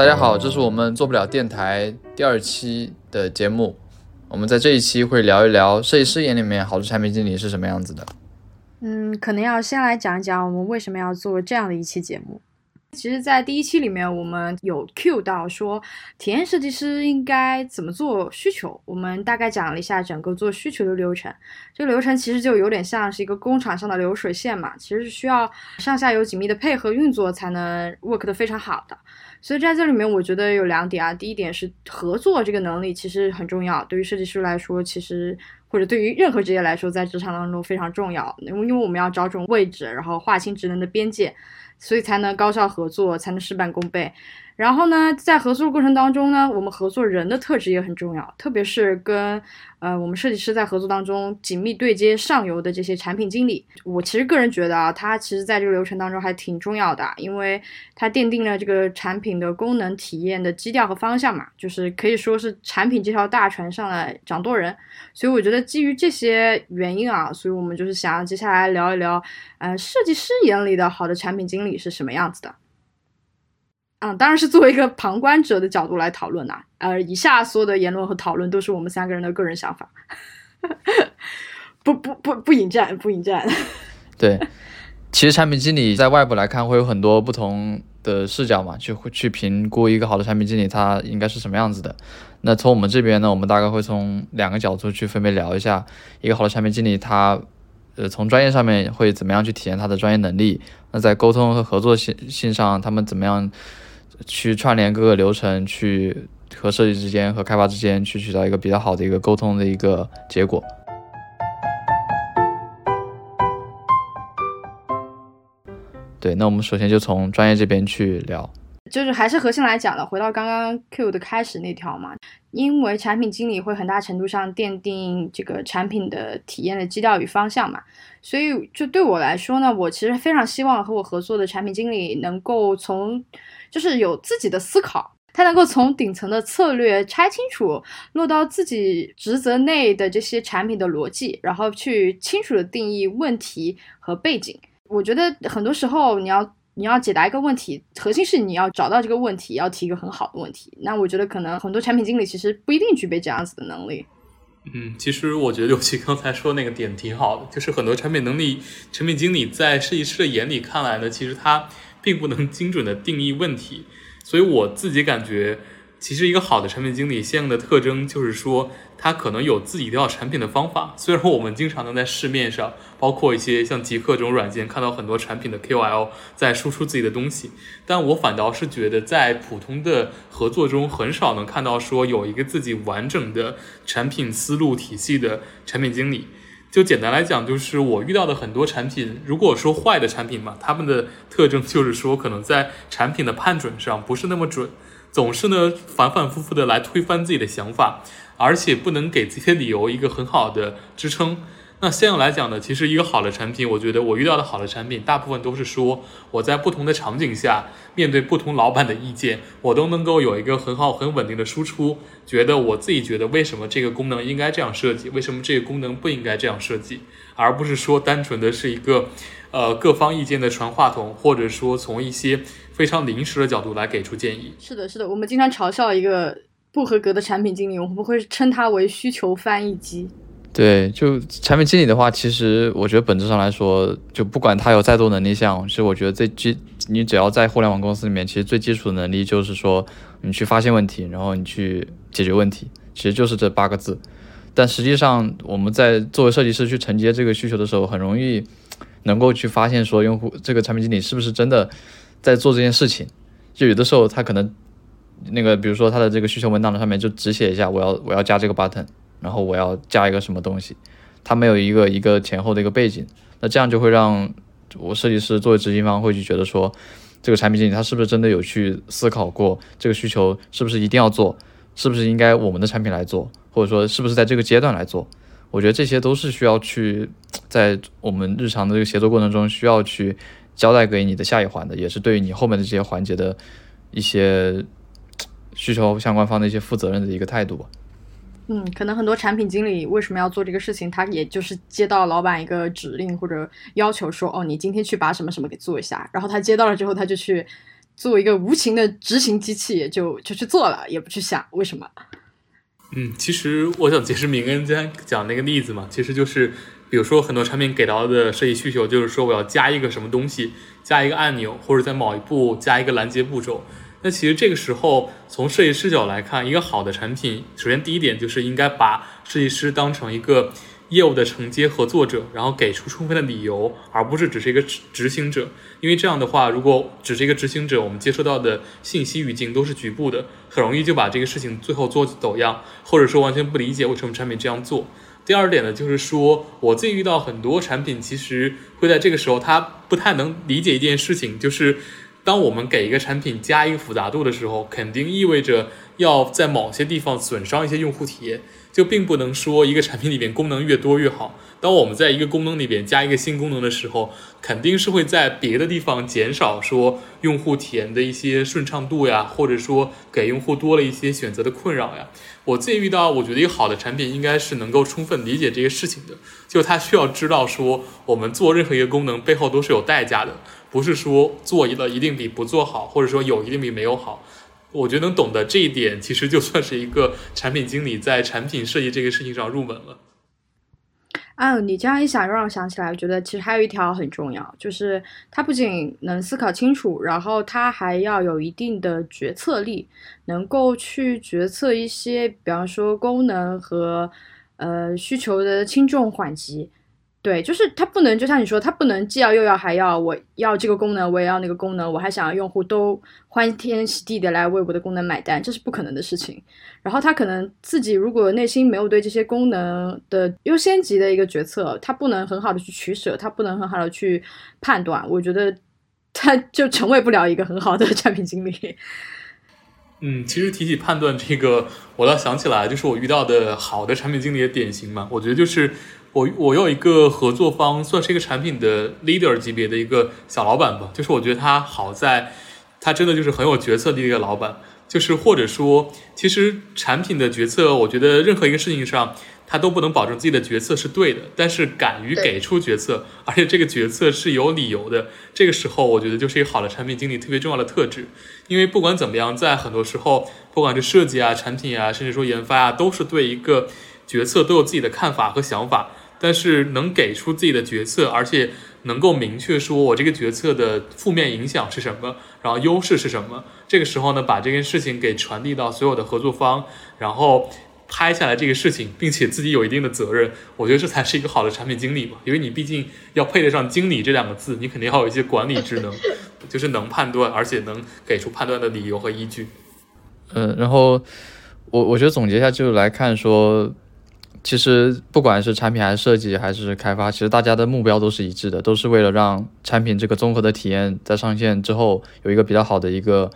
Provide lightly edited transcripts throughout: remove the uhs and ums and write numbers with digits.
大家好，这是我们做不了电台第二期的节目。我们在这一期会聊一聊设计师眼里面好的产品经理是什么样子的。可能要先来讲一讲我们为什么要做这样的一期节目。其实在第一期里面我们有 cue 到说体验设计师应该怎么做需求，我们大概讲了一下整个做需求的流程。这个流程其实就有点像是一个工厂上的流水线嘛，其实是需要上下游紧密的配合运作才能 work 得非常好的。所以在这里面我觉得有两点啊，第一点是合作这个能力其实很重要，对于设计师来说其实或者对于任何职业来说在职场当中非常重要，因为我们要找准位置，然后划清职能的边界，所以才能高效合作，才能事半功倍。然后呢，在合作的过程当中呢，我们合作人的特质也很重要，特别是跟我们设计师在合作当中紧密对接上游的这些产品经理。我其实个人觉得啊，他其实在这个流程当中还挺重要的，因为他奠定了这个产品的功能体验的基调和方向嘛，就是可以说是产品这条大船上的掌舵人。所以我觉得基于这些原因啊，所以我们就是想要接下来聊一聊设计师眼里的好的产品经理是什么样子的。当然是作为一个旁观者的角度来讨论呐。以下所有的言论和讨论都是我们三个人的个人想法，不引战。对，其实产品经理在外部来看会有很多不同的视角嘛，去评估一个好的产品经理他应该是什么样子的。那从我们这边呢，我们大概会从两个角度去分别聊一下一个好的产品经理他。从专业上面会怎么样去体验他的专业能力，那在沟通和合作性上他们怎么样去串联各个流程，去和设计之间和开发之间去取到一个比较好的一个沟通的一个结果。对，那我们首先就从专业这边去聊，就是还是核心来讲的，回到刚刚 Q 的开始那条嘛，因为产品经理会很大程度上奠定这个产品的体验的基调与方向嘛，所以就对我来说呢，我其实非常希望和我合作的产品经理能够就是有自己的思考，他能够从顶层的策略拆清楚落到自己职责内的这些产品的逻辑，然后去清楚的定义问题和背景。我觉得很多时候你要解答一个问题，核心是你要找到这个问题，要提一个很好的问题。那我觉得可能很多产品经理其实不一定具备这样子的能力。其实我觉得刘琦刚才说那个点挺好的，就是很多产品经理在设计师的眼里看来呢，其实他并不能精准的定义问题。所以我自己感觉，其实一个好的产品经理相应的特征就是说，他可能有自己一套产品的方法。虽然我们经常能在市面上，包括一些像极客这种软件，看到很多产品的 KOL 在输出自己的东西，但我反倒是觉得在普通的合作中很少能看到说有一个自己完整的产品思路体系的产品经理。就简单来讲，就是我遇到的很多产品，如果说坏的产品嘛，他们的特征就是说可能在产品的判准上不是那么准，总是呢反复的来推翻自己的想法，而且不能给这些理由一个很好的支撑。那相应来讲呢，其实一个好的产品，我觉得我遇到的好的产品大部分都是说我在不同的场景下面对不同老板的意见，我都能够有一个很好很稳定的输出，我自己觉得为什么这个功能应该这样设计，为什么这个功能不应该这样设计，而不是说单纯的是一个各方意见的传话筒，或者说从一些非常临时的角度来给出建议。是的，我们经常嘲笑一个不合格的产品经理，我们会称他为需求翻译机。对，就产品经理的话，其实我觉得本质上来说，就不管他有再多能力项，其实我觉得你只要在互联网公司里面，其实最基础的能力就是说你去发现问题，然后你去解决问题，其实就是这8个字。但实际上我们在作为设计师去承接这个需求的时候，很容易能够去发现说用户这个产品经理是不是真的在做这件事情。就有的时候他可能那个比如说他的这个需求文档上面就只写一下我要加这个 button， 然后我要加一个什么东西，他没有一个前后的一个背景。那这样就会让我设计师作为执行方会去觉得说这个产品经理他是不是真的有去思考过这个需求是不是一定要做，是不是应该我们的产品来做，或者说是不是在这个阶段来做。我觉得这些都是需要去在我们日常的这个协作过程中需要去交代给你的下一环的，也是对于你后面的这些环节的一些需求相关方的一些负责任的一个态度吧。可能很多产品经理为什么要做这个事情，他也就是接到老板一个指令或者要求说，你今天去把什么什么给做一下，然后他接到了之后他就去作为一个无情的执行机器就去做了，也不去想为什么。其实我想解释明恩今天讲那个例子嘛，其实就是比如说很多产品给到的设计需求就是说我要加一个什么东西，加一个按钮，或者在某一步加一个拦截步骤。那其实这个时候从设计视角来看，一个好的产品首先第一点就是应该把设计师当成一个业务的承接合作者，然后给出充分的理由，而不是只是一个执行者。因为这样的话，如果只是一个执行者，我们接收到的信息语境都是局部的，很容易就把这个事情最后做走样，或者说完全不理解为什么产品这样做。第二点呢，就是说我自己遇到很多产品其实会在这个时候他不太能理解一件事情，就是当我们给一个产品加一个复杂度的时候，肯定意味着要在某些地方损伤一些用户体验，就并不能说一个产品里面功能越多越好。当我们在一个功能里面加一个新功能的时候，肯定是会在别的地方减少说用户体验的一些顺畅度呀，或者说给用户多了一些选择的困扰呀。我自己遇到，我觉得一个好的产品应该是能够充分理解这些事情的，就它需要知道说我们做任何一个功能背后都是有代价的，不是说做了一定比不做好，或者说有一定比没有好。我觉得能懂得这一点，其实就算是一个产品经理在产品设计这个事情上入门了。你这样一想，让我想起来，我觉得其实还有一条很重要，就是他不仅能思考清楚，然后他还要有一定的决策力，能够去决策一些，比方说功能和需求的轻重缓急。对，就是他不能就像你说，他不能既要又要还要，我要这个功能，我也要那个功能，我还想要用户都欢天喜地的来为我的功能买单，这是不可能的事情。然后他可能自己如果内心没有对这些功能的优先级的一个决策，他不能很好的去取舍，他不能很好的去判断，我觉得他就成为不了一个很好的产品经理。其实提起判断这个，我倒想起来，就是我遇到的好的产品经理的典型嘛，我觉得就是我有一个合作方，算是一个产品的 leader 级别的一个小老板吧，就是我觉得他好在他真的就是很有决策力的一个老板，就是或者说其实产品的决策，我觉得任何一个事情上他都不能保证自己的决策是对的，但是敢于给出决策，而且这个决策是有理由的，这个时候我觉得就是一个好的产品经理特别重要的特质。因为不管怎么样，在很多时候不管是设计啊、产品啊，甚至说研发啊，都是对一个决策都有自己的看法和想法，但是能给出自己的决策，而且能够明确说我这个决策的负面影响是什么，然后优势是什么，这个时候呢把这件事情给传递到所有的合作方，然后拍下来这个事情，并且自己有一定的责任，我觉得这才是一个好的产品经理嘛。因为你毕竟要配得上经理这两个字，你肯定要有一些管理职能，就是能判断，而且能给出判断的理由和依据。然后我觉得总结一下就来看说，其实不管是产品还是设计还是开发，其实大家的目标都是一致的，都是为了让产品这个综合的体验在上线之后有一个比较好的一个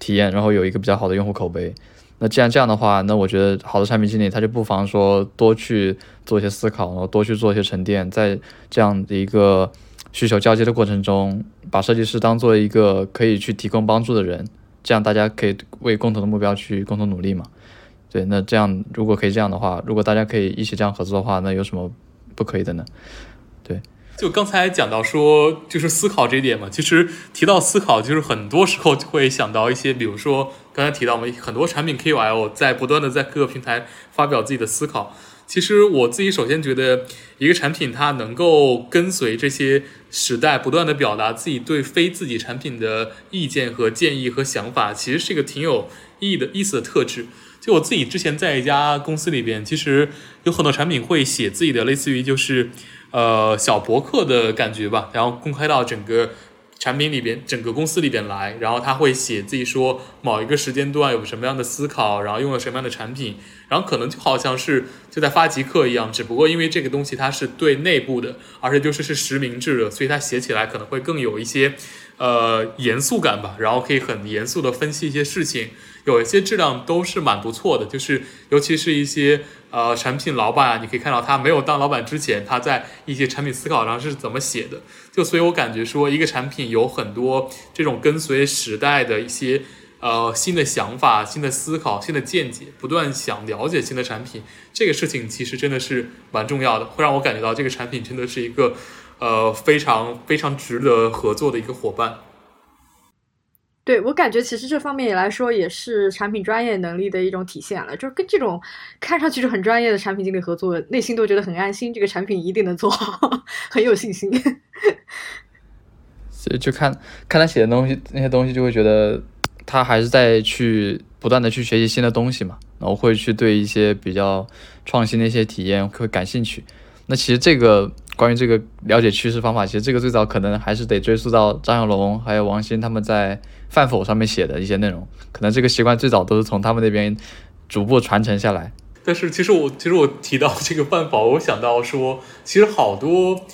体验，然后有一个比较好的用户口碑。那既然这样的话，那我觉得好的产品经理他就不妨说多去做一些思考，然后多去做一些沉淀，在这样的一个需求交接的过程中，把设计师当做一个可以去提供帮助的人，这样大家可以为共同的目标去共同努力嘛。对，那这样如果可以这样的话，如果大家可以一起这样合作的话，那有什么不可以的呢？对，就刚才讲到说就是思考这一点嘛，其实提到思考，就是很多时候就会想到一些，比如说刚才提到我们很多产品 KOL 在不断的在各个平台发表自己的思考。其实我自己首先觉得，一个产品它能够跟随这些时代不断的表达自己对非自己产品的意见和建议和想法，其实是一个挺有意思的特质。就我自己之前在一家公司里边，其实有很多产品会写自己的类似于就是小博客的感觉吧，然后公开到整个产品里边、整个公司里边来，然后他会写自己说某一个时间段有什么样的思考，然后用了什么样的产品，然后可能就好像是就在发极客一样，只不过因为这个东西它是对内部的，而且就是实名制的，所以它写起来可能会更有一些严肃感吧，然后可以很严肃的分析一些事情，有一些质量都是蛮不错的，就是尤其是一些产品老板啊，你可以看到他没有当老板之前，他在一些产品思考上是怎么写的。就所以我感觉说，一个产品有很多这种跟随时代的一些新的想法、新的思考、新的见解，不断想了解新的产品，这个事情其实真的是蛮重要的，会让我感觉到这个产品真的是一个非常非常值得合作的一个伙伴。对，我感觉其实这方面也来说也是产品专业能力的一种体现了，就是跟这种看上去是很专业的产品经理合作，内心都觉得很安心，这个产品一定能做好，很有信心。所以就看他写的东西，那些东西就会觉得他还是在去不断的去学习新的东西嘛，然后会去对一些比较创新的一些体验会感兴趣。那其实这个关于这个了解趋势方法，其实这个最早可能还是得追溯到张小龙还有王兴他们在饭否上面写的一些内容，可能这个习惯最早都是从他们那边逐步传承下来。但是其实我提到这个饭否，我想到说其实好多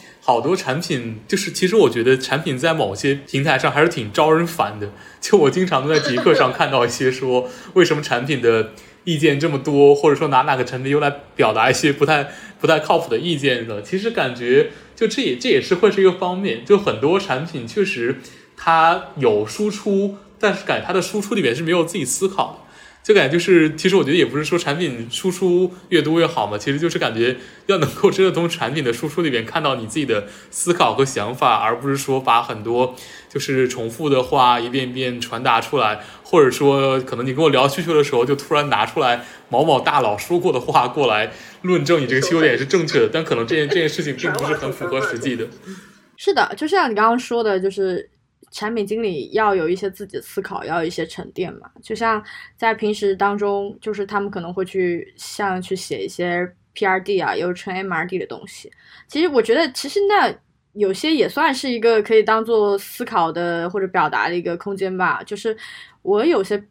产品，就是其实我觉得产品在某些平台上还是挺招人烦的，就我经常都在极客上看到一些说为什么产品的意见这么多，或者说拿哪个产品用来表达一些不太靠谱的意见的。其实感觉就这也是会是一个方面，就很多产品确实它有输出，但是感觉它的输出里面是没有自己思考的，就感觉就是其实我觉得也不是说产品输出越多越好嘛，其实就是感觉要能够真的从产品的输出里面看到你自己的思考和想法，而不是说把很多就是重复的话一遍一遍传达出来，或者说可能你跟我聊需求的时候就突然拿出来某某大佬说过的话过来论证你这个需求点是正确的，但可能这件事情并不是很符合实际的。是的，就像你刚刚说的，就是产品经理要有一些自己的思考，要有一些沉淀嘛。就像在平时当中，就是他们可能会去写一些 PRD 啊，又称 MRD 的东西。其实我觉得，其实那有些也算是一个可以当做思考的或者表达的一个空间吧。就是我有些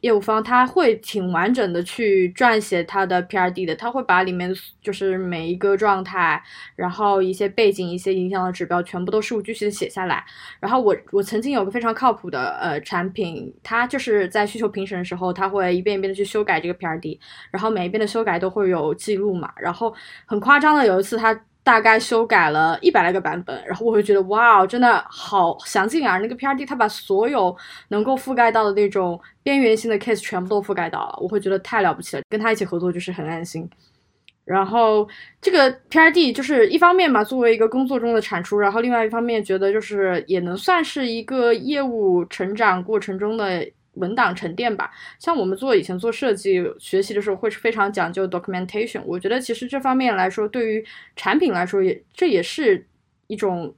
业务方他会挺完整的去撰写他的 PRD 的，他会把里面就是每一个状态，然后一些背景、一些影响的指标全部都事无巨细的写下来。然后我曾经有个非常靠谱的产品，他就是在需求评审的时候，他会一遍一遍的去修改这个 PRD， 然后每一遍的修改都会有记录嘛。然后很夸张的有一次他大概修改了100来个版本，然后我会觉得哇，真的好详尽啊！那个 PRD 它把所有能够覆盖到的那种边缘性的 case 全部都覆盖到了，我会觉得太了不起了，跟他一起合作就是很安心。然后这个 PRD 就是一方面嘛，作为一个工作中的产出，然后另外一方面觉得就是也能算是一个业务成长过程中的文档沉淀吧。像我们以前做设计学习的时候会非常讲究 documentation， 我觉得其实这方面来说对于产品来说这也是一种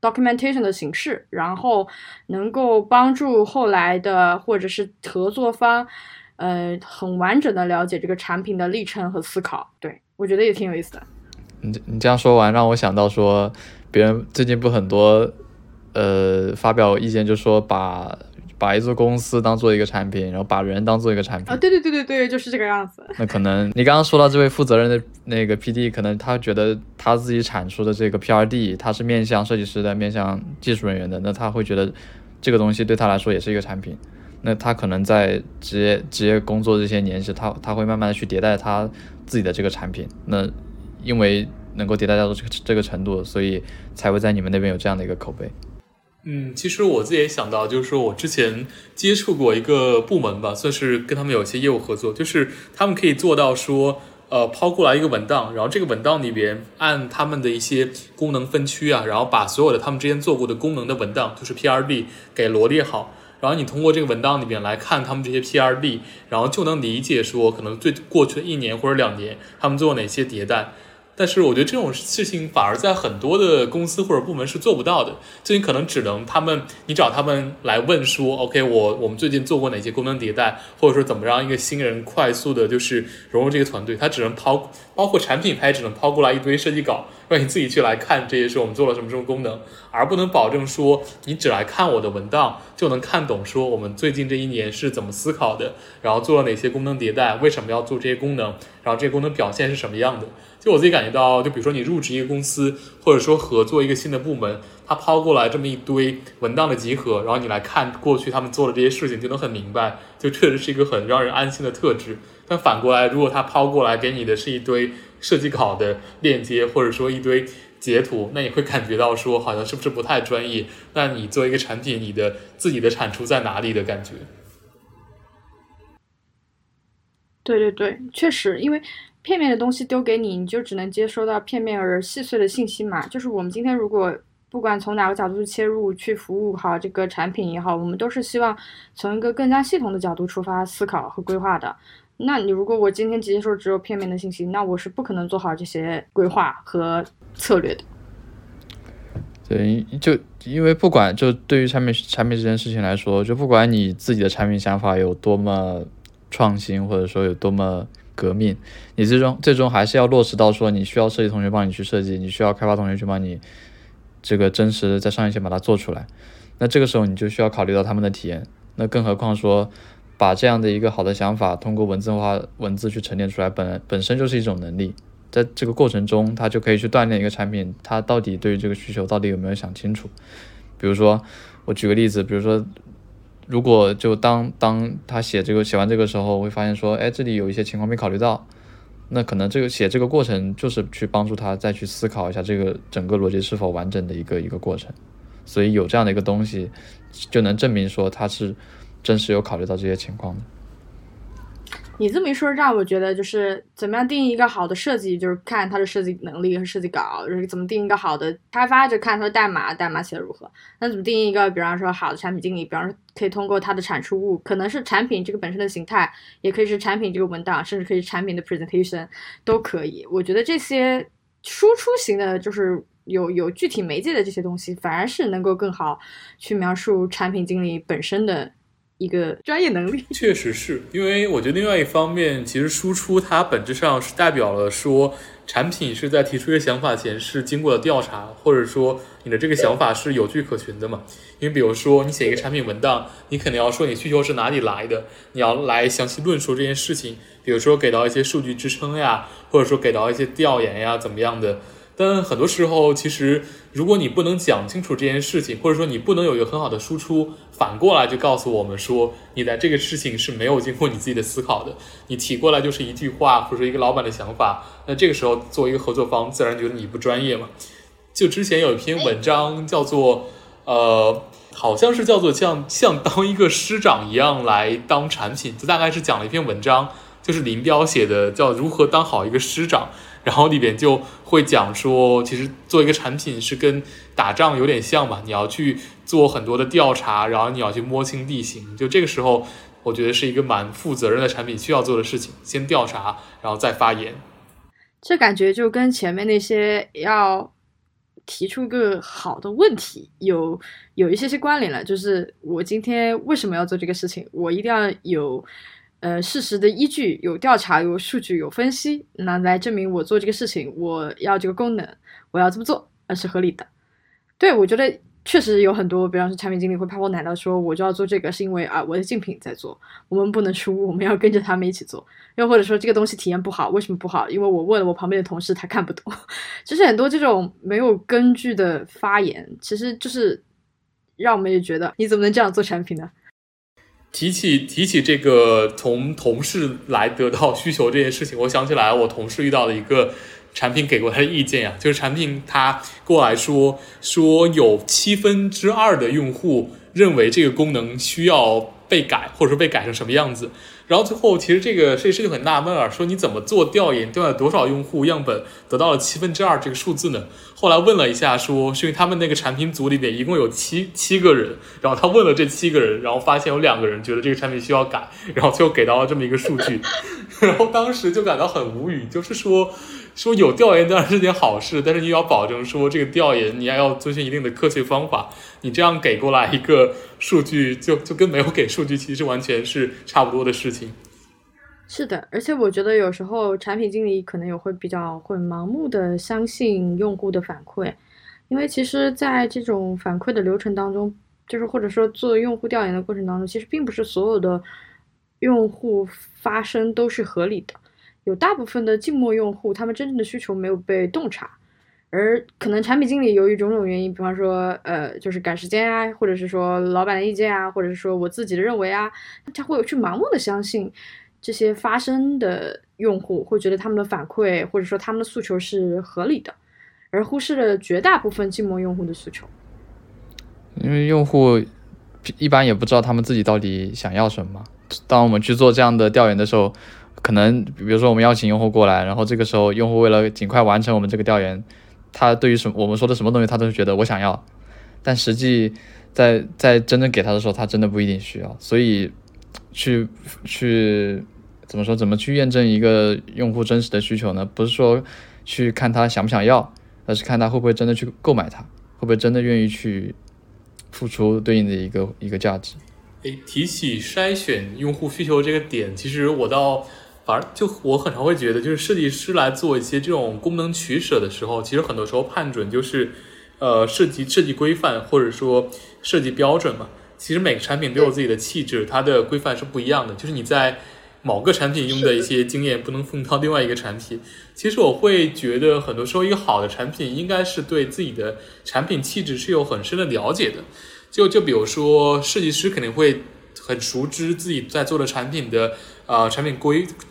documentation 的形式，然后能够帮助后来的或者是合作方很完整的了解这个产品的历程和思考。对，我觉得也挺有意思的。你这样说完让我想到说别人最近不很多发表意见就说把一座公司当做一个产品，然后把人当做一个产品啊，对，就是这个样子。那可能你刚刚说到这位负责人的那个 PD， 可能他觉得他自己产出的这个 PRD， 他是面向设计师的，面向技术人员的，那他会觉得这个东西对他来说也是一个产品。那他可能在职业工作这些年时，他会慢慢的去迭代他自己的这个产品。那因为能够迭代到这个程度，所以才会在你们那边有这样的一个口碑。其实我自己也想到，就是说我之前接触过一个部门吧，算是跟他们有些业务合作，就是他们可以做到说抛过来一个文档，然后这个文档里边按他们的一些功能分区啊，然后把所有的他们之前做过的功能的文档，就是 PRD 给罗列好，然后你通过这个文档里面来看他们这些 PRD， 然后就能理解说可能过去的1年或者2年他们做哪些迭代。但是我觉得这种事情反而在很多的公司或者部门是做不到的，就你可能只能你找他们来问说 OK 我们最近做过哪些功能迭代，或者说怎么让一个新人快速的就是融入这个团队，他只能包括产品他也只能抛过来一堆设计稿让你自己去来看这些是我们做了什么功能，而不能保证说你只来看我的文档就能看懂说我们最近这1年是怎么思考的，然后做了哪些功能迭代，为什么要做这些功能，然后这些功能表现是什么样的。就我自己感觉到，就比如说你入职一个公司，或者说合作一个新的部门，他抛过来这么一堆文档的集合，然后你来看过去他们做的这些事情，就能很明白，就确实是一个很让人安心的特质。但反过来，如果他抛过来给你的是一堆设计稿的链接，或者说一堆截图，那你会感觉到说好像是不是不太专业？那你作为一个产品，你的自己的产出在哪里的感觉？对，确实，因为片面的东西丢给你，你就只能接收到片面而细碎的信息嘛。就是我们今天如果不管从哪个角度切入去服务好这个产品也好，我们都是希望从一个更加系统的角度出发思考和规划的。那你如果我今天接受只有片面的信息，那我是不可能做好这些规划和策略的。对，就因为不管就对于产品这件事情来说，就不管你自己的产品想法有多么创新或者说有多么革命，你最终还是要落实到说你需要设计同学帮你去设计，你需要开发同学去帮你这个真实的在上一线把它做出来。那这个时候你就需要考虑到他们的体验，那更何况说把这样的一个好的想法通过文字去沉淀出来，本身就是一种能力。在这个过程中他就可以去锻炼一个产品他到底对于这个需求到底有没有想清楚。比如说我举个例子，比如说如果就当他写完这个时候会发现说，哎，这里有一些情况没考虑到，那可能这个写这个过程就是去帮助他再去思考一下这个整个逻辑是否完整的一个过程。所以有这样的一个东西就能证明说他是真实有考虑到这些情况的。你这么一说让我觉得就是怎么样定义一个好的设计，就是看他的设计能力和设计稿，就是怎么定义一个好的开发就看他的代码写的如何。那怎么定义一个比方说好的产品经理，比方说可以通过他的产出物，可能是产品这个本身的形态，也可以是产品这个文档，甚至可以产品的 presentation 都可以。我觉得这些输出型的就是有具体媒介的这些东西反而是能够更好去描述产品经理本身的一个专业能力。确实是，因为我觉得另外一方面其实输出它本质上是代表了说产品是在提出一个想法前是经过了调查，或者说你的这个想法是有据可循的嘛。因为比如说你写一个产品文档，你肯定要说你需求是哪里来的，你要来详细论述这件事情，比如说给到一些数据支撑呀，或者说给到一些调研呀怎么样的。但很多时候其实如果你不能讲清楚这件事情，或者说你不能有一个很好的输出，反过来就告诉我们说你在这个事情是没有经过你自己的思考的，你提过来就是一句话或者一个老板的想法，那这个时候作为一个合作方自然觉得你不专业嘛。就之前有一篇文章叫做好像是叫做像当一个师长一样来当产品，就大概是讲了一篇文章，就是林彪写的叫如何当好一个师长，然后里边就会讲说其实做一个产品是跟打仗有点像嘛，你要去做很多的调查，然后你要去摸清地形，就这个时候我觉得是一个蛮负责任的产品需要做的事情，先调查然后再发言。这感觉就跟前面那些要提出个好的问题有一些关联了，就是我今天为什么要做这个事情，我一定要有事实的依据，有调查，有数据，有分析，那来证明我做这个事情，我要这个功能，我要这么做，是合理的。对，我觉得确实有很多，比方说产品经理会拍破奶酪说，我就要做这个，是因为啊我的竞品在做，我们不能输，我们要跟着他们一起做。又或者说这个东西体验不好，为什么不好？因为我问了我旁边的同事，他看不懂。就是很多这种没有根据的发言，其实就是让我们也觉得你怎么能这样做产品呢？提起这个从同事来得到需求这件事情，我想起来我同事遇到了一个产品给过他的意见呀，就是产品他过来说有2/7的用户认为这个功能需要被改，或者说被改成什么样子。然后最后其实这个设计师就很纳闷啊，说你怎么做调研，调了多少用户样本得到了2/7这个数字呢？后来问了一下，说是因为他们那个产品组里面一共有七个人，然后他问了这7个人，然后发现有2个人觉得这个产品需要改，然后最后给到了这么一个数据。然后当时就感到很无语，就是说有调研当然是件好事，但是你要保证说这个调研你还要遵循一定的科学方法，你这样给过来一个数据就跟没有给数据其实完全是差不多的事情。是的，而且我觉得有时候产品经理可能也会比较会盲目的相信用户的反馈，因为其实在这种反馈的流程当中，就是或者说做用户调研的过程当中，其实并不是所有的用户发声都是合理的，有大部分的静默用户他们真正的需求没有被洞察，而可能产品经理由于种种原因，比方说就是赶时间啊，或者是说老板的意见啊，或者是说我自己的认为啊，他会去盲目的相信这些发声的用户，会觉得他们的反馈或者说他们的诉求是合理的，而忽视了绝大部分静默用户的诉求。因为用户一般也不知道他们自己到底想要什么，当我们去做这样的调研的时候，可能比如说我们邀请用户过来，然后这个时候用户为了尽快完成我们这个调研，他对于什么我们说的什么东西他都是觉得我想要，但实际在真正给他的时候他真的不一定需要。所以去怎么说，怎么去验证一个用户真实的需求呢？不是说去看他想不想要，而是看他会不会真的去购买它，会不会真的愿意去付出对应的一个价值。提起筛选用户需求这个点，其实我到反而就我很常会觉得，就是设计师来做一些这种功能取舍的时候，其实很多时候判准就是设计规范或者说设计标准嘛。其实每个产品都有自己的气质，它的规范是不一样的，就是你在某个产品用的一些经验不能放到另外一个产品。其实我会觉得很多时候一个好的产品应该是对自己的产品气质是有很深的了解的。就比如说设计师肯定会很熟知自己在做的产品的产品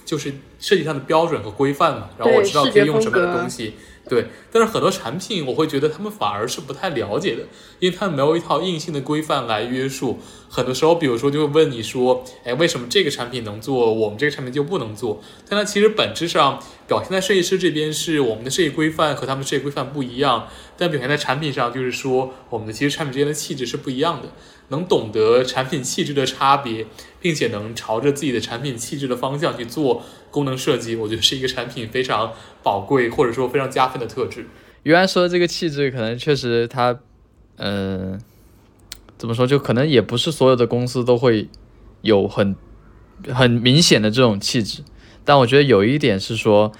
就是设计上的标准和规范嘛，然后我知道可以用什么的东西。对，但是很多产品我会觉得他们反而是不太了解的，因为他们没有一套硬性的规范来约束。很多时候比如说就会问你说，为什么这个产品能做，我们这个产品就不能做，但它其实本质上表现在设计师这边是我们的设计规范和他们设计规范不一样，但表现在产品上就是说我们的其实产品之间的气质是不一样的。能懂得产品气质的差别，并且能朝着自己的产品气质的方向去做功能设计，我觉得是一个产品非常宝贵或者说非常加分的特质。原来说这个气质可能确实它怎么说，就可能也不是所有的公司都会有很明显的这种气质，但我觉得有一点是说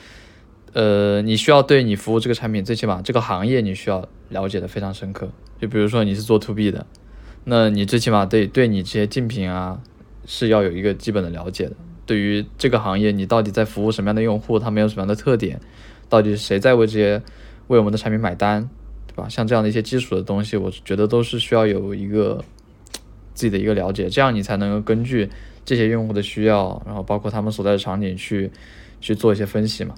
你需要对你服务这个产品，最起码这个行业你需要了解的非常深刻。就比如说你是做 2B 的，那你最起码得对你这些竞品啊是要有一个基本的了解的。对于这个行业你到底在服务什么样的用户，他们有什么样的特点，到底谁在为我们的产品买单，对吧？像这样的一些基础的东西，我觉得都是需要有一个自己的一个了解，这样你才能够根据这些用户的需要，然后包括他们所在的场景去做一些分析嘛。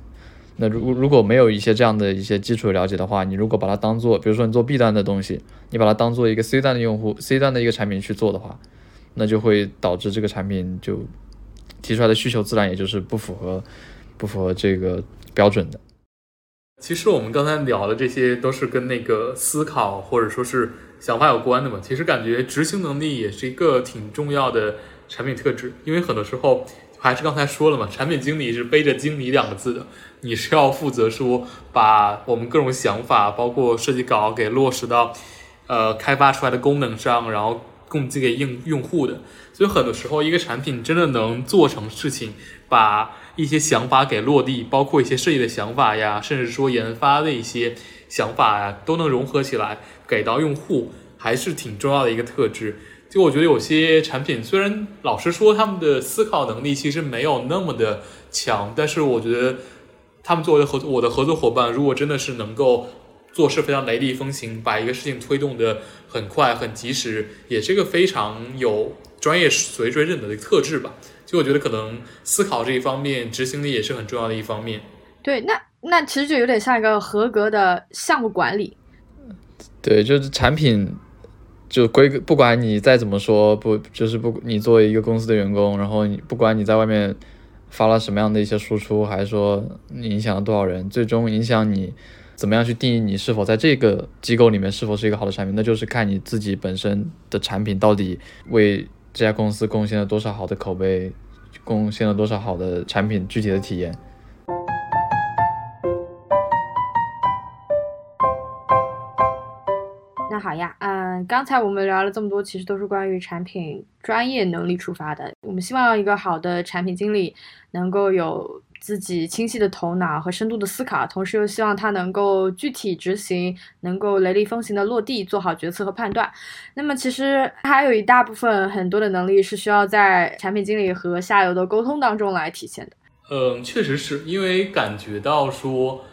那如果没有一些这样的一些基础了解的话，你如果把它当做，比如说你做 B 端的东西，你把它当做一个 C 端的用户 C 端的一个产品去做的话，那就会导致这个产品就提出来的需求自然也就是不符合这个标准的。其实我们刚才聊的这些都是跟那个思考或者说是想法有关的嘛。其实感觉执行能力也是一个挺重要的产品特质，因为很多时候还是刚才说了嘛，产品经理是背着经理两个字的，你是要负责说把我们各种想法包括设计稿给落实到开发出来的功能上，然后供给给用户的。所以很多时候一个产品真的能做成事情，把一些想法给落地，包括一些设计的想法呀，甚至说研发的一些想法呀，都能融合起来给到用户，还是挺重要的一个特质。就我觉得有些产品虽然老实说他们的思考能力其实没有那么的强，但是我觉得他们作为我的合作伙伴，如果真的是能够做事非常雷厉风行，把一个事情推动的很快很及时，也是一个非常有专业水准的特质吧。就我觉得可能思考这一方面执行力也是很重要的一方面。对，那其实就有点像一个合格的项目管理。对，就是产品就不管你再怎么说，你作为一个公司的员工，然后你不管你在外面发了什么样的一些输出，还是说你影响了多少人，最终影响你怎么样去定义你是否在这个机构里面是否是一个好的产品，那就是看你自己本身的产品到底为这家公司贡献了多少好的口碑，贡献了多少好的产品具体的体验。那好呀，刚才我们聊了这么多，其实都是关于产品专业能力出发的。我们希望一个好的产品经理能够有自己清晰的头脑和深度的思考，同时又希望他能够具体执行，能够雷厉风行的落地，做好决策和判断。那么其实还有一大部分很多的能力是需要在产品经理和下游的沟通当中来体现的。确实是，因为感觉到说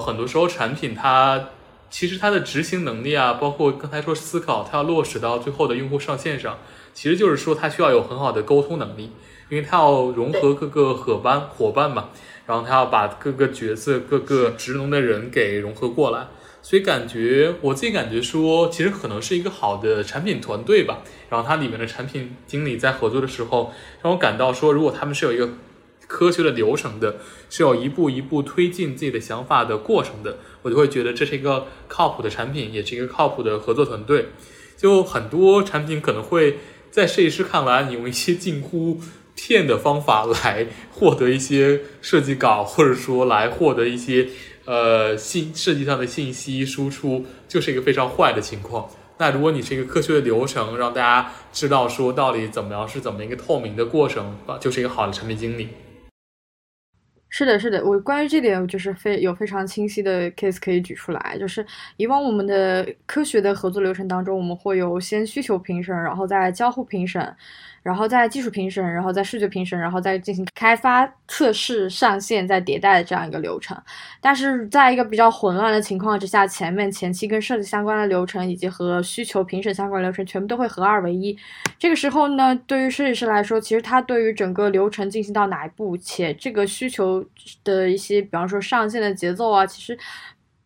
很多时候产品它其实它的执行能力啊，包括刚才说思考，它要落实到最后的用户上线上，其实就是说它需要有很好的沟通能力，因为它要融合各个伙伴嘛，然后它要把各个角色、各个职能的人给融合过来。所以我自己感觉说，其实可能是一个好的产品团队吧，然后它里面的产品经理在合作的时候，让我感到说，如果他们是有一个科学的流程的，是有一步一步推进自己的想法的过程的，我就会觉得这是一个靠谱的产品，也是一个靠谱的合作团队。就很多产品可能会在设计师看来，你用一些近乎骗的方法来获得一些设计稿，或者说来获得一些设计上的信息输出，就是一个非常坏的情况。那如果你是一个科学的流程，让大家知道说到底怎么样是怎么一个透明的过程，就是一个好的产品经理。是的，是的，我关于这点就是有非常清晰的 case 可以举出来。就是以往我们的科学的合作流程当中，我们会有先需求评审，然后再交互评审，然后再技术评审，然后再视觉评审，然后再进行开发、测试、上线、再迭代的这样一个流程。但是在一个比较混乱的情况之下，前期跟设计相关的流程以及和需求评审相关的流程全部都会合二为一。这个时候呢，对于设计师来说，其实他对于整个流程进行到哪一步，且这个需求的一些比方说上线的节奏啊，其实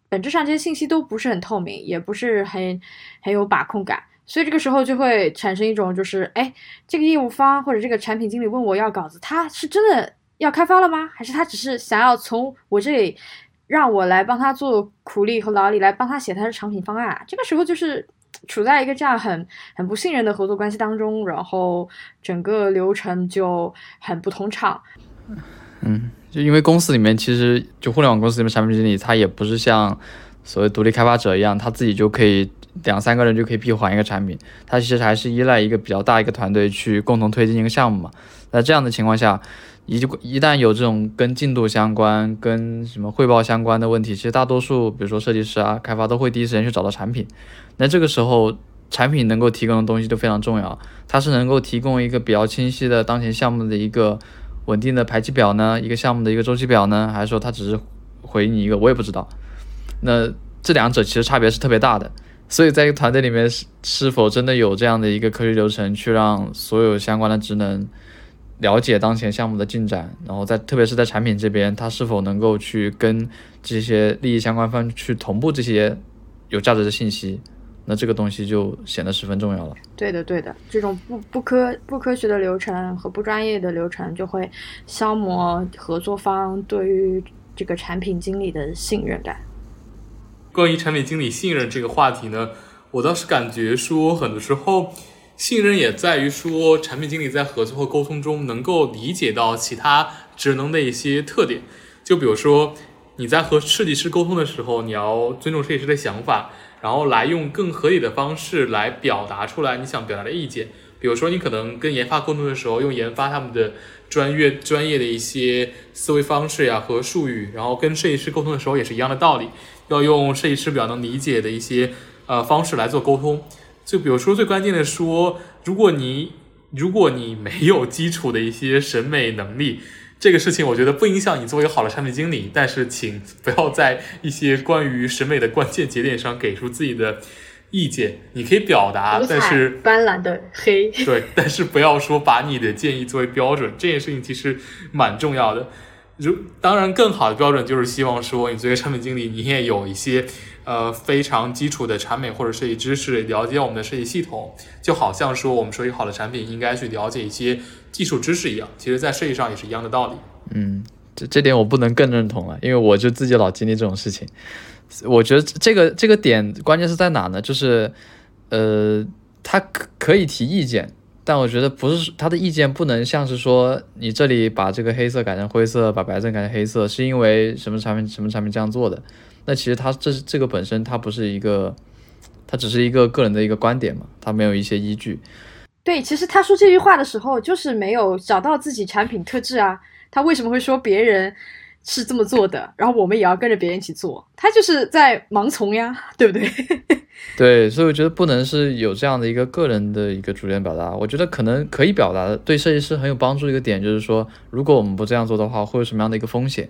本质上这些信息都不是很透明，也不是很有把控感。所以这个时候就会产生一种就是，哎，这个业务方或者这个产品经理问我要稿子，他是真的要开发了吗？还是他只是想要从我这里让我来帮他做苦力和劳力，来帮他写他的产品方案啊？这个时候就是处在一个这样很不信任的合作关系当中，然后整个流程就很不通畅。就因为公司里面其实就互联网公司里面产品经理他也不是像所谓独立开发者一样，他自己就可以2-3个人就可以闭环一个产品，它其实还是依赖一个比较大一个团队去共同推进一个项目嘛。那这样的情况下，一旦有这种跟进度相关、跟什么汇报相关的问题，其实大多数比如说设计师啊、开发都会第一时间去找到产品。那这个时候产品能够提供的东西都非常重要，它是能够提供一个比较清晰的当前项目的一个稳定的排期表呢，一个项目的一个周期表呢，还是说它只是回你一个我也不知道。那这两者其实差别是特别大的。所以在一个团队里面是否真的有这样的一个科学流程，去让所有相关的职能了解当前项目的进展，然后特别是在产品这边，它是否能够去跟这些利益相关方去同步这些有价值的信息，那这个东西就显得十分重要了。对的，对的，这种不科学的流程和不专业的流程就会消磨合作方对于这个产品经理的信任感。关于产品经理信任这个话题呢，我倒是感觉说很多时候信任也在于说产品经理在合作和沟通中能够理解到其他职能的一些特点。就比如说你在和设计师沟通的时候，你要尊重设计师的想法，然后来用更合理的方式来表达出来你想表达的意见。比如说你可能跟研发沟通的时候，用研发他们的专业的一些思维方式呀和术语，然后跟设计师沟通的时候也是一样的道理，要用设计师比较能理解的一些方式来做沟通。就比如说最关键的说，如果你没有基础的一些审美能力，这个事情我觉得不影响你作为一个好的产品经理，但是请不要在一些关于审美的关键节点上给出自己的意见。你可以表达，但是斑斓的黑对，但是不要说把你的建议作为标准，这件事情其实蛮重要的。当然更好的标准就是希望说你作为产品经理，你也有一些非常基础的产品或者设计知识，了解我们的设计系统，就好像说我们设计好的产品应该去了解一些技术知识一样，其实在设计上也是一样的道理。这点我不能更认同了，因为我就自己老经历这种事情。我觉得这个点关键是在哪呢，就是他可以提意见，但我觉得不是他的意见不能像是说你这里把这个黑色改成灰色，把白色改成黑色，是因为什么产品这样做的。那其实他这个本身他不是一个，他只是一个个人的一个观点嘛，他没有一些依据。对，其实他说这句话的时候就是没有找到自己产品特质啊，他为什么会说别人是这么做的，然后我们也要跟着别人一起做，他就是在盲从呀，对不对？对，所以我觉得不能是有这样的一个个人的一个主见表达。我觉得可能可以表达的对设计师很有帮助一个点，就是说如果我们不这样做的话会有什么样的一个风险。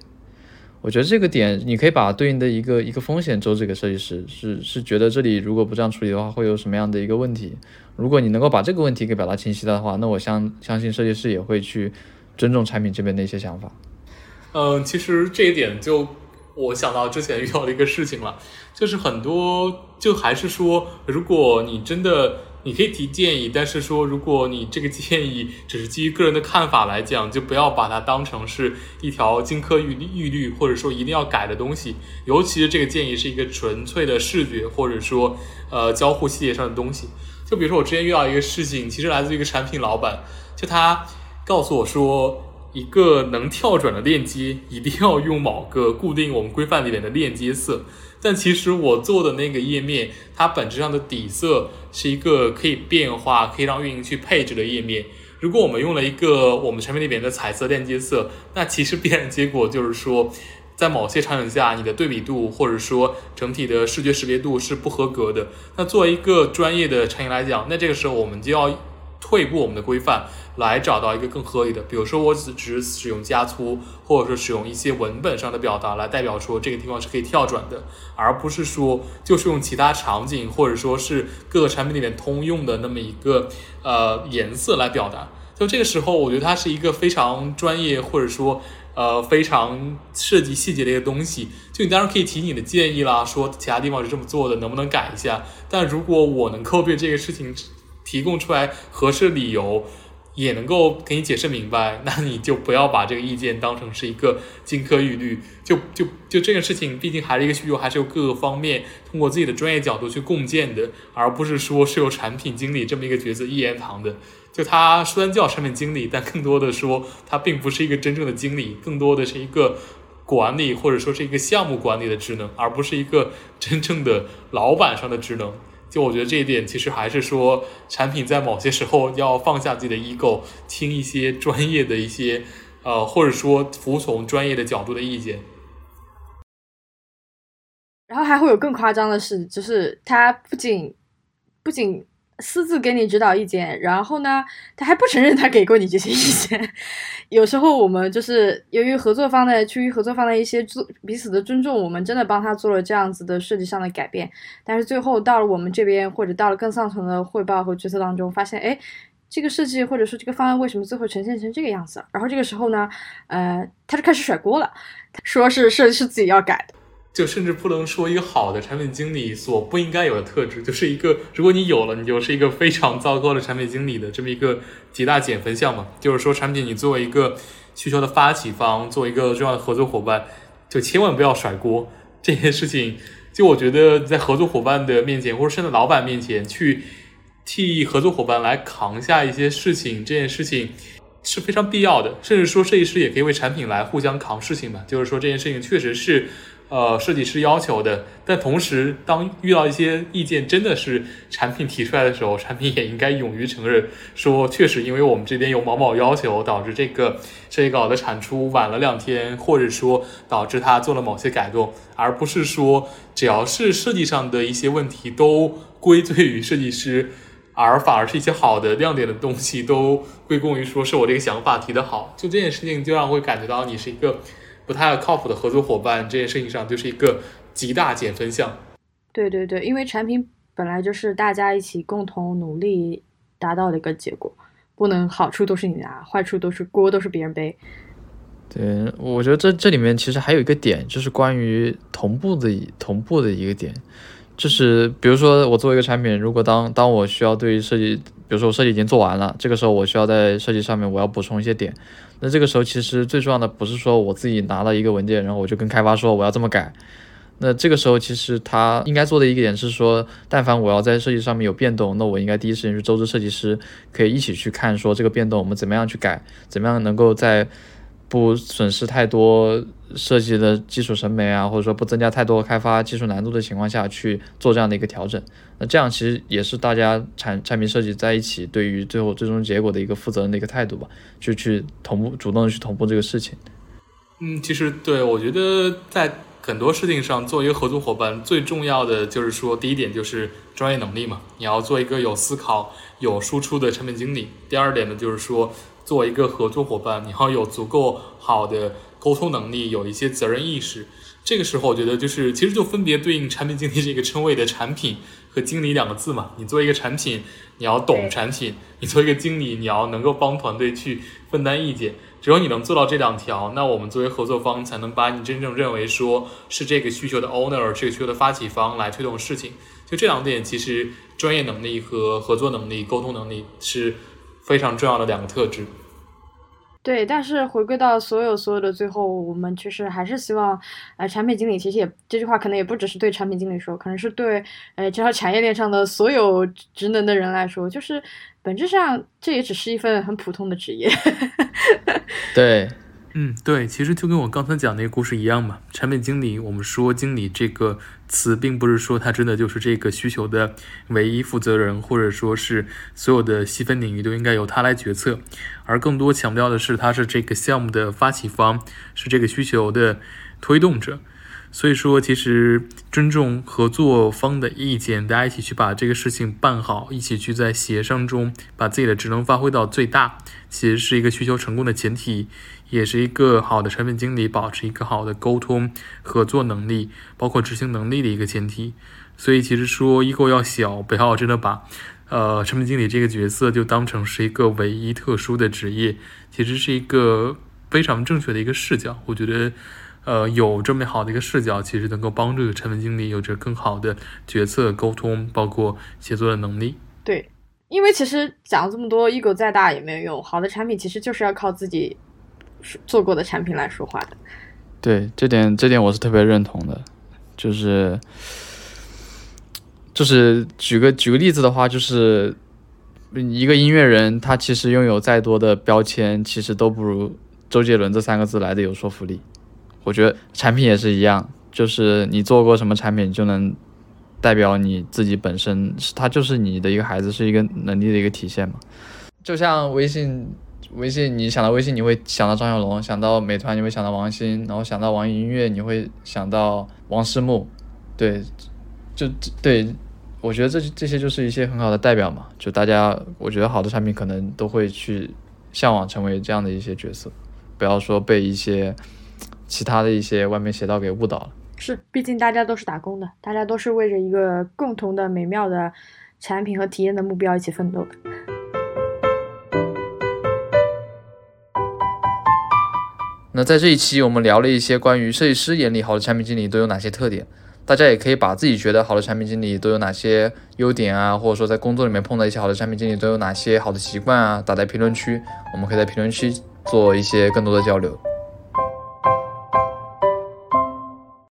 我觉得这个点你可以把对应的一个风险周这个设计师是觉得这里如果不这样处理的话会有什么样的一个问题。如果你能够把这个问题给表达清晰的话，那我相信设计师也会去尊重产品这边的一些想法。其实这一点就我想到之前遇到的一个事情了，就是很多就还是说如果你真的你可以提建议，但是说如果你这个建议只是基于个人的看法来讲，就不要把它当成是一条金科玉律或者说一定要改的东西，尤其是这个建议是一个纯粹的视觉或者说交互细节上的东西。就比如说我之前遇到一个事情，其实来自于一个产品老板，就他告诉我说一个能跳转的链接一定要用某个固定我们规范里面的链接色，但其实我做的那个页面它本质上的底色是一个可以变化可以让运营去配置的页面，如果我们用了一个我们产品里面的彩色链接色，那其实必然结果就是说在某些场景下你的对比度或者说整体的视觉识别度是不合格的。那作为一个专业的产品来讲，那这个时候我们就要退步我们的规范来找到一个更合理的，比如说我只使用加粗或者说使用一些文本上的表达来代表说这个地方是可以跳转的，而不是说就是用其他场景或者说是各个产品里面通用的那么一个颜色来表达。就这个时候我觉得它是一个非常专业或者说非常涉及细节的一个东西，就你当然可以提你的建议啦，说其他地方是这么做的能不能改一下，但如果我能够对这个事情提供出来合适理由也能够给你解释明白，那你就不要把这个意见当成是一个金科玉律，就这个事情毕竟还是一个需求，还是有各个方面通过自己的专业角度去共建的，而不是说是由产品经理这么一个角色一言堂的。就他虽然叫产品经理，但更多的说他并不是一个真正的经理，更多的是一个管理或者说是一个项目管理的职能，而不是一个真正的老板上的职能。就我觉得这一点其实还是说产品在某些时候要放下自己的 ego， 听一些专业的一些或者说服从专业的角度的意见。然后还会有更夸张的事，就是他不仅私自给你指导意见，然后呢他还不承认他给过你这些意见。有时候我们就是由于合作方的一些彼此的尊重，我们真的帮他做了这样子的设计上的改变，但是最后到了我们这边或者到了更上层的汇报和决策当中，发现哎，这个设计或者说这个方案为什么最后呈现成这个样子，然后这个时候呢他就开始甩锅了，说是设计师自己要改的。就甚至不能说一个好的产品经理所不应该有的特质，就是一个如果你有了你就是一个非常糟糕的产品经理的这么一个极大减分项嘛。就是说产品你作为一个需求的发起方，作为一个重要的合作伙伴，就千万不要甩锅这件事情。就我觉得在合作伙伴的面前或者甚至老板面前去替合作伙伴来扛下一些事情，这件事情是非常必要的，甚至说设计师也可以为产品来互相扛事情嘛。就是说这件事情确实是设计师要求的，但同时当遇到一些意见真的是产品提出来的时候，产品也应该勇于承认说确实因为我们这边有某某要求导致这个设计稿的产出晚了2天，或者说导致他做了某些改动，而不是说只要是设计上的一些问题都归罪于设计师，而反而是一些好的亮点的东西都归功于说是我这个想法提得好。就这件事情就让我会感觉到你是一个不太靠谱的合作伙伴，这件事情上就是一个极大减分项。对对对，因为产品本来就是大家一起共同努力达到的一个结果，不能好处都是你拿，坏处都是锅都是别人背。对，我觉得这里面其实还有一个点，就是关于同步的一个点，就是比如说我作为一个产品，如果当我需要对设计，比如说我设计已经做完了，这个时候我需要在设计上面我要补充一些点，那这个时候其实最重要的不是说我自己拿了一个文件然后我就跟开发说我要这么改，那这个时候其实他应该做的一个点是说，但凡我要在设计上面有变动，那我应该第一时间去周知设计师，可以一起去看说这个变动我们怎么样去改，怎么样能够在不损失太多设计的基础审美啊，或者说不增加太多开发技术难度的情况下去做这样的一个调整。那这样其实也是大家产品设计在一起对于最后最终结果的一个负责任的一个态度吧，就去同步主动去同步这个事情。其实对，我觉得在很多事情上做一个合作伙伴最重要的就是说，第一点就是专业能力嘛，你要做一个有思考有输出的产品经理。第二点呢就是说做一个合作伙伴你要有足够好的沟通能力，有一些责任意识。这个时候我觉得就是其实就分别对应产品经理这个称谓的产品和经理两个字嘛。你做一个产品你要懂产品，你做一个经理你要能够帮团队去分担意见，只要你能做到这两条，那我们作为合作方才能把你真正认为说是这个需求的 owner， 这个需求的发起方来推动事情。就这两点其实专业能力和合作能力、沟通能力是非常重要的两个特质。对，但是回归到所有的最后，我们其实还是希望，产品经理其实也这句话可能也不只是对产品经理说，可能是对，这条产业链上的所有职能的人来说，就是本质上这也只是一份很普通的职业。对，嗯，对，其实就跟我刚才讲的那个故事一样嘛。产品经理，我们说经理这个词，并不是说他真的就是这个需求的唯一负责人，或者说是所有的细分领域都应该由他来决策。而更多强调的是，他是这个项目的发起方，是这个需求的推动者。所以说，其实尊重合作方的意见，大家一起去把这个事情办好，一起去在协商中把自己的职能发挥到最大，其实是一个需求成功的前提，也是一个好的产品经理保持一个好的沟通、合作能力，包括执行能力的一个前提。所以，其实说机构要小，不要真的把产品经理这个角色就当成是一个唯一特殊的职业，其实是一个非常正确的一个视角。我觉得，有这么好的一个视角，其实能够帮助产品经理有着更好的决策、沟通，包括协作的能力。对，因为其实讲这么多ego再大也没有用，好的产品其实就是要靠自己做过的产品来说话的。对，这点我是特别认同的，就是举个例子的话，就是一个音乐人，他其实拥有再多的标签，其实都不如周杰伦这三个字来的有说服力。我觉得产品也是一样，就是你做过什么产品，就能代表你自己本身，它就是你的一个孩子，是一个能力的一个体现嘛。就像微信你想到微信，你会想到张小龙；想到美团，你会想到王兴；然后想到网易音乐，你会想到王诗牧。对，就对。我觉得这些就是一些很好的代表嘛，就大家，我觉得好的产品可能都会去向往成为这样的一些角色，不要说被一些其他的一些外面邪道给误导了。是，毕竟大家都是打工的，大家都是为着一个共同的美妙的产品和体验的目标一起奋斗的。那在这一期我们聊了一些关于设计师眼里好的产品经理都有哪些特点，大家也可以把自己觉得好的产品经理都有哪些优点啊，或者说在工作里面碰到一些好的产品经理都有哪些好的习惯啊，打在评论区，我们可以在评论区做一些更多的交流。